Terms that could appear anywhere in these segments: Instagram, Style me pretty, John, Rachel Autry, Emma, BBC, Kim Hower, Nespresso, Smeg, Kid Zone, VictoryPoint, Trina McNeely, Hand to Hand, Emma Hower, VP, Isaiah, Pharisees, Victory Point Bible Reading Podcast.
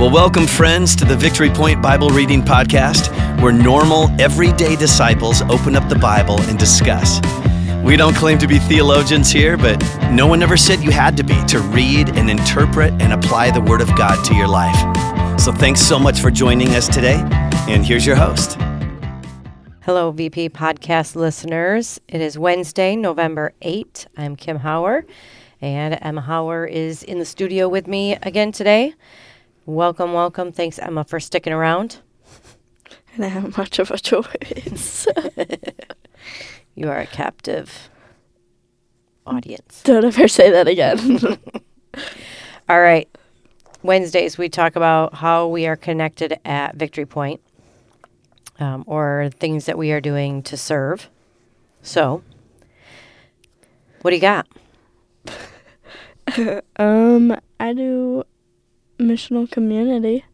Well, welcome, friends, to the Victory Point Bible Reading Podcast, where normal, everyday disciples open up the Bible and discuss. We don't claim to be theologians here, but no one ever said you had to be to read and interpret and apply the Word of God to your life. So thanks so much for joining us today, and here's your host. Hello, VP Podcast listeners. It is Wednesday, November 8th. I'm Kim Hower, and Emma Hower is in the studio with me again today. Welcome, welcome. Thanks, Emma, for sticking around. I don't have much of a choice. You are a captive audience. Don't ever say that again. All right. Wednesdays, we talk about how we are connected at Victory Point, or things that we are doing to serve. So, what do you got? I do missional community,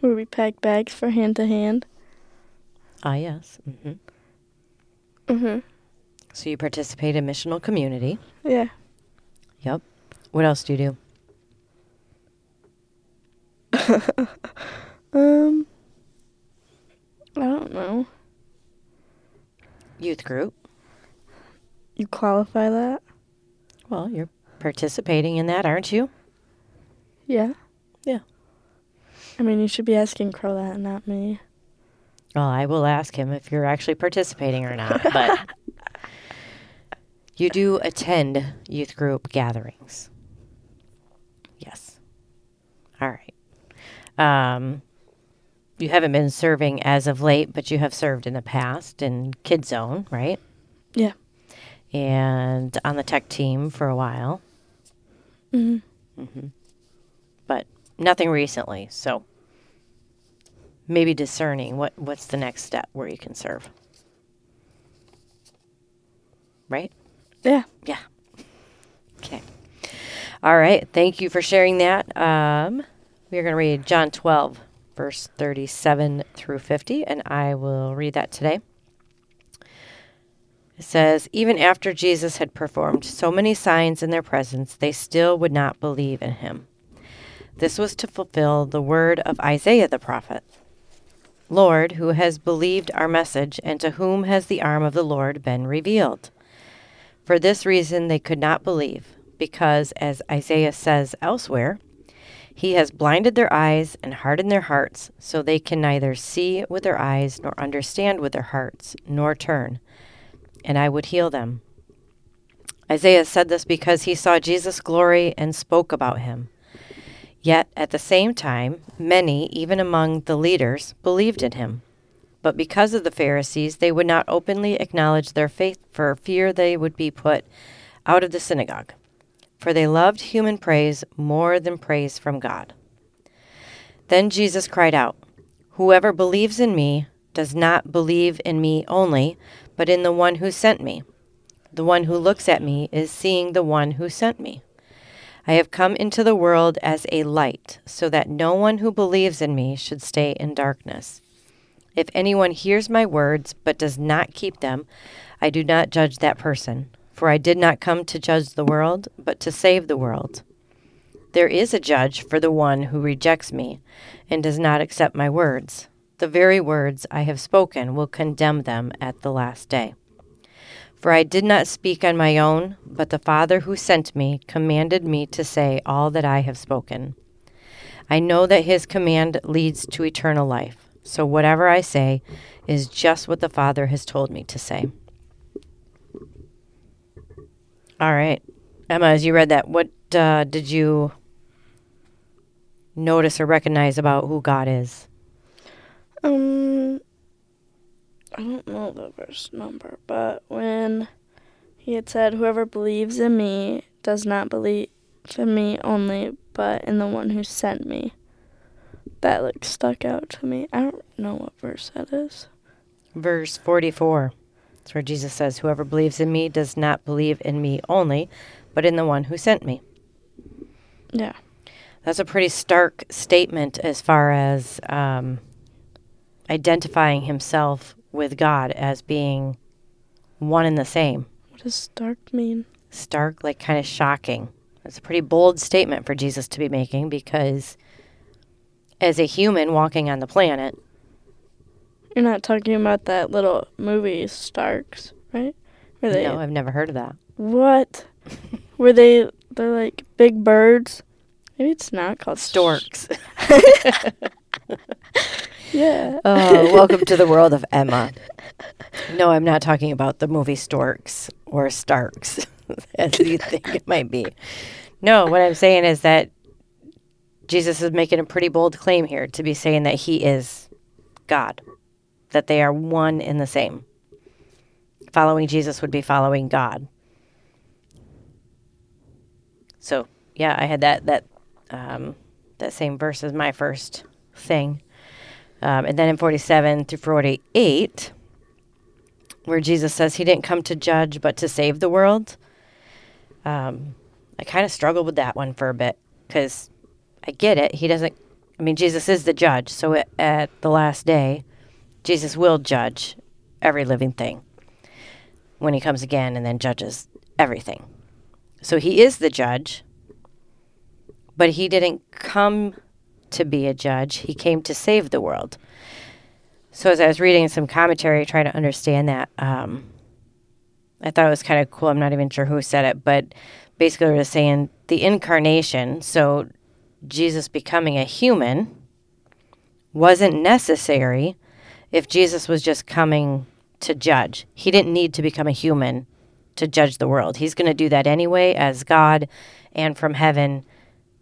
where we pack bags for Hand to Hand. Ah, yes. Mm-hmm. Mm-hmm. So you participate in missional community. Yeah. Yep. What else do you do? I don't know. Youth group. You qualify that? Well, you're participating in that, aren't you? Yeah. Yeah. I mean, you should be asking Crow that, not me. Well, I will ask him if you're actually participating or not, but you do attend youth group gatherings. Yes. All right. You haven't been serving as of late, but you have served in the past in Kid Zone, right? Yeah. And on the tech team for a while. Mm-hmm. Mm-hmm. But nothing recently, so maybe discerning what's the next step where you can serve. Right? Yeah. Yeah. Okay. All right. Thank you for sharing that. We're going to read John 12, verse 37 through 50, and I will read that today. It says, "Even after Jesus had performed so many signs in their presence, they still would not believe in him. This was to fulfill the word of Isaiah the prophet. Lord, who has believed our message, and to whom has the arm of the Lord been revealed? For this reason they could not believe, because, as Isaiah says elsewhere, he has blinded their eyes and hardened their hearts, so they can neither see with their eyes, nor understand with their hearts, nor turn, and I would heal them. Isaiah said this because he saw Jesus' glory and spoke about him. Yet at the same time, many, even among the leaders, believed in him. But because of the Pharisees, they would not openly acknowledge their faith for fear they would be put out of the synagogue. For they loved human praise more than praise from God. Then Jesus cried out, 'Whoever believes in me does not believe in me only, but in the one who sent me. The one who looks at me is seeing the one who sent me. I have come into the world as a light, so that no one who believes in me should stay in darkness. If anyone hears my words but does not keep them, I do not judge that person, for I did not come to judge the world, but to save the world. There is a judge for the one who rejects me and does not accept my words. The very words I have spoken will condemn them at the last day. For I did not speak on my own, but the Father who sent me commanded me to say all that I have spoken. I know that his command leads to eternal life, so whatever I say is just what the Father has told me to say.'" All right. Emma, as you read that, what did you notice or recognize about who God is? I don't know the verse number, but when he had said, "Whoever believes in me does not believe in me only, but in the one who sent me," that stuck out to me. I don't know what verse that is. Verse 44. That's where Jesus says, "Whoever believes in me does not believe in me only, but in the one who sent me." Yeah. That's a pretty stark statement as far as identifying himself with God as being one and the same. What does stark mean? Stark, like kind of shocking. That's a pretty bold statement for Jesus to be making, because as a human walking on the planet... You're not talking about that little movie, Starks, right? No, I've never heard of that. What? Were they... They're like big birds. Maybe it's not called... Storks. Yeah. Oh, welcome to the world of Emma. No, I'm not talking about the movie Storks or Starks, as you think it might be. No, what I'm saying is that Jesus is making a pretty bold claim here to be saying that he is God, that they are one and the same. Following Jesus would be following God. So, yeah, I had that same verse as my first thing. And then in 47 through 48, where Jesus says he didn't come to judge but to save the world. I kind of struggled with that one for a bit, because I get it. He doesn't, I mean, Jesus is the judge. So at the last day, Jesus will judge every living thing when he comes again and then judges everything. So he is the judge, but he didn't come to be a judge. He came to save the world. So as I was reading some commentary, trying to understand that, I thought it was kind of cool. I'm not even sure who said it, but basically they were saying the incarnation, so Jesus becoming a human, wasn't necessary if Jesus was just coming to judge. He didn't need to become a human to judge the world. He's going to do that anyway as God and from heaven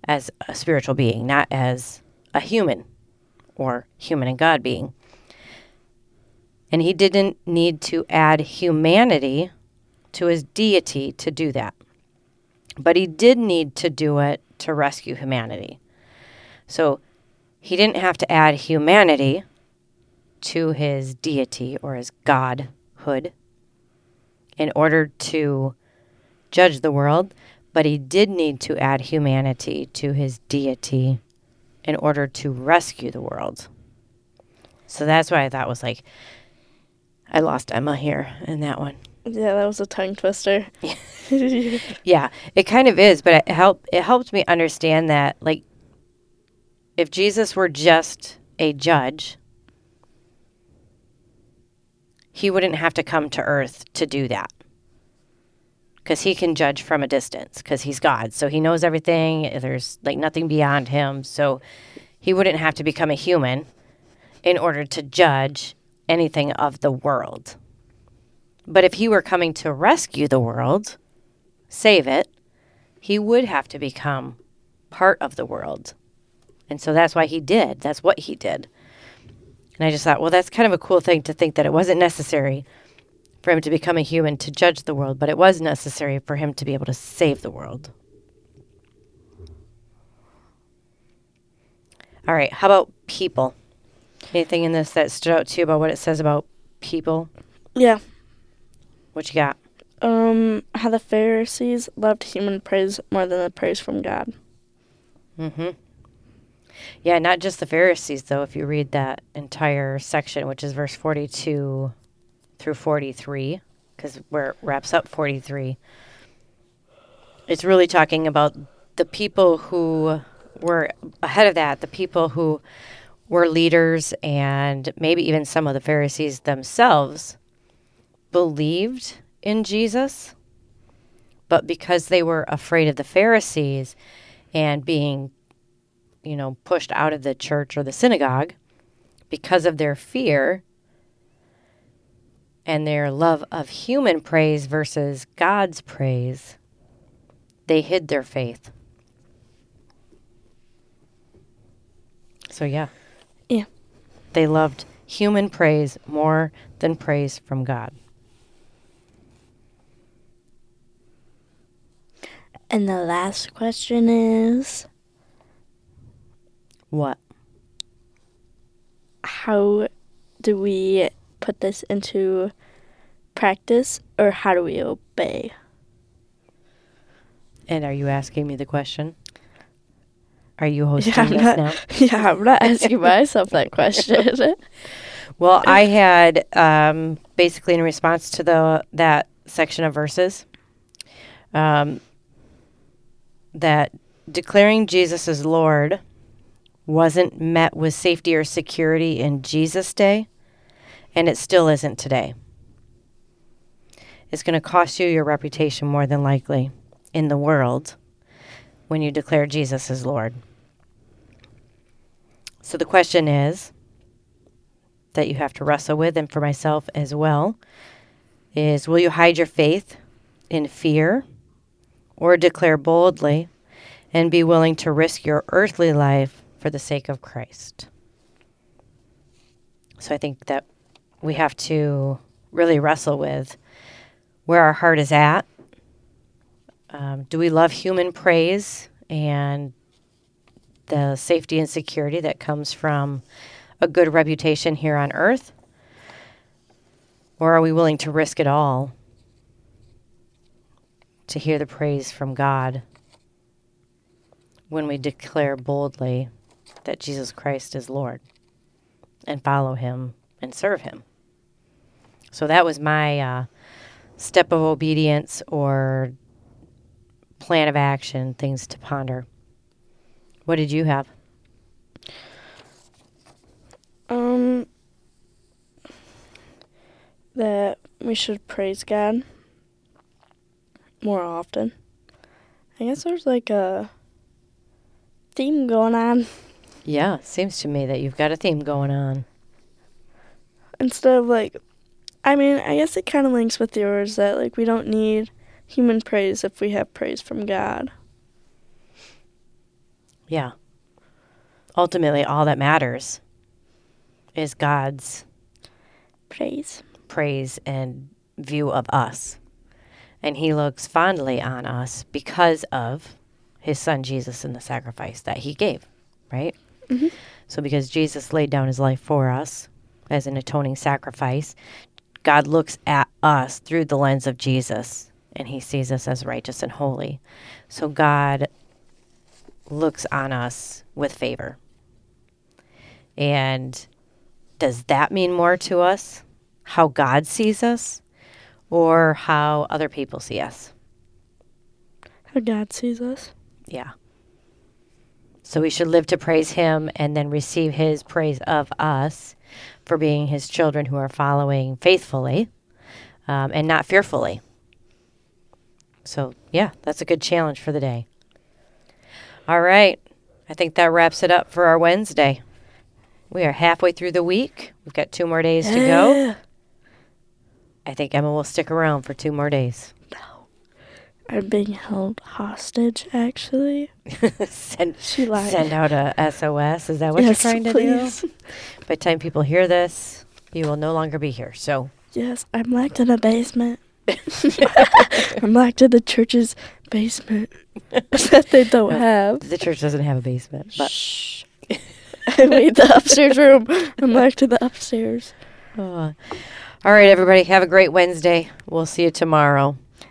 as a spiritual being, not as a human or human and God being. And he didn't need to add humanity to his deity to do that. But he did need to do it to rescue humanity. So he didn't have to add humanity to his deity or his godhood in order to judge the world, but he did need to add humanity to his deity in order to rescue the world. So that's why I thought was like, I lost Emma here in that one. Yeah, that was a tongue twister. Yeah, it kind of is, but it helped me understand that, like, if Jesus were just a judge, he wouldn't have to come to earth to do that, because he can judge from a distance, because he's God. So he knows everything. There's, like, nothing beyond him. So he wouldn't have to become a human in order to judge anything of the world. But if he were coming to rescue the world, save it, he would have to become part of the world. And so that's why he did. That's what he did. And I just thought, well, that's kind of a cool thing to think, that it wasn't necessary for him to become a human to judge the world, but it was necessary for him to be able to save the world. All right, how about people? Anything in this that stood out to you about what it says about people? Yeah. What you got? How the Pharisees loved human praise more than the praise from God. Mm-hmm. Yeah, not just the Pharisees, though, if you read that entire section, which is verse 42 through 43, because where it wraps up 43. It's really talking about the people who were ahead of that, the people who were leaders, and maybe even some of the Pharisees themselves believed in Jesus, but because they were afraid of the Pharisees and being pushed out of the church or the synagogue because of their fear and their love of human praise versus God's praise, they hid their faith. So, yeah. Yeah. They loved human praise more than praise from God. And the last question is... What? How do we put this into practice, or how do we obey? And are you asking me the question? Are you hosting now? Yeah, I'm not asking myself that question. Well, I had basically in response to that section of verses, that declaring Jesus as Lord wasn't met with safety or security in Jesus' day, and it still isn't today. It's going to cost you your reputation more than likely in the world when you declare Jesus as Lord. So the question is, that you have to wrestle with, and for myself as well, is will you hide your faith in fear or declare boldly and be willing to risk your earthly life for the sake of Christ? So I think that we have to really wrestle with where our heart is at. Do we love human praise and the safety and security that comes from a good reputation here on earth? Or are we willing to risk it all to hear the praise from God when we declare boldly that Jesus Christ is Lord and follow him and serve him? So that was my step of obedience or plan of action, things to ponder. What did you have? That we should praise God more often. I guess there's like a theme going on. Yeah, it seems to me that you've got a theme going on. Instead of like, I mean, I guess it kind of links with yours that like we don't need human praise if we have praise from God. Yeah. Ultimately, all that matters is God's praise and view of us. And he looks fondly on us because of his son Jesus and the sacrifice that he gave, right? Mm-hmm. So because Jesus laid down his life for us as an atoning sacrifice, God looks at us through the lens of Jesus, and he sees us as righteous and holy. So God looks on us with favor. And does that mean more to us, how God sees us, or how other people see us? How God sees us. Yeah. So we should live to praise him and then receive his praise of us for being his children who are following faithfully and not fearfully. So, yeah, that's a good challenge for the day. All right. I think that wraps it up for our Wednesday. We are halfway through the week. We've got 2 more days to go. I think Emma will stick around for 2 more days. No. I'm being held hostage, actually. Send out a SOS. Is that what you're trying to do? By the time people hear this, you will no longer be here. So. Yes, I'm locked in a basement. I'm locked in the church's basement that they don't have. The church doesn't have a basement. But. Shh. I made the upstairs room. I'm back to the upstairs. Oh. All right, everybody. Have a great Wednesday. We'll see you tomorrow.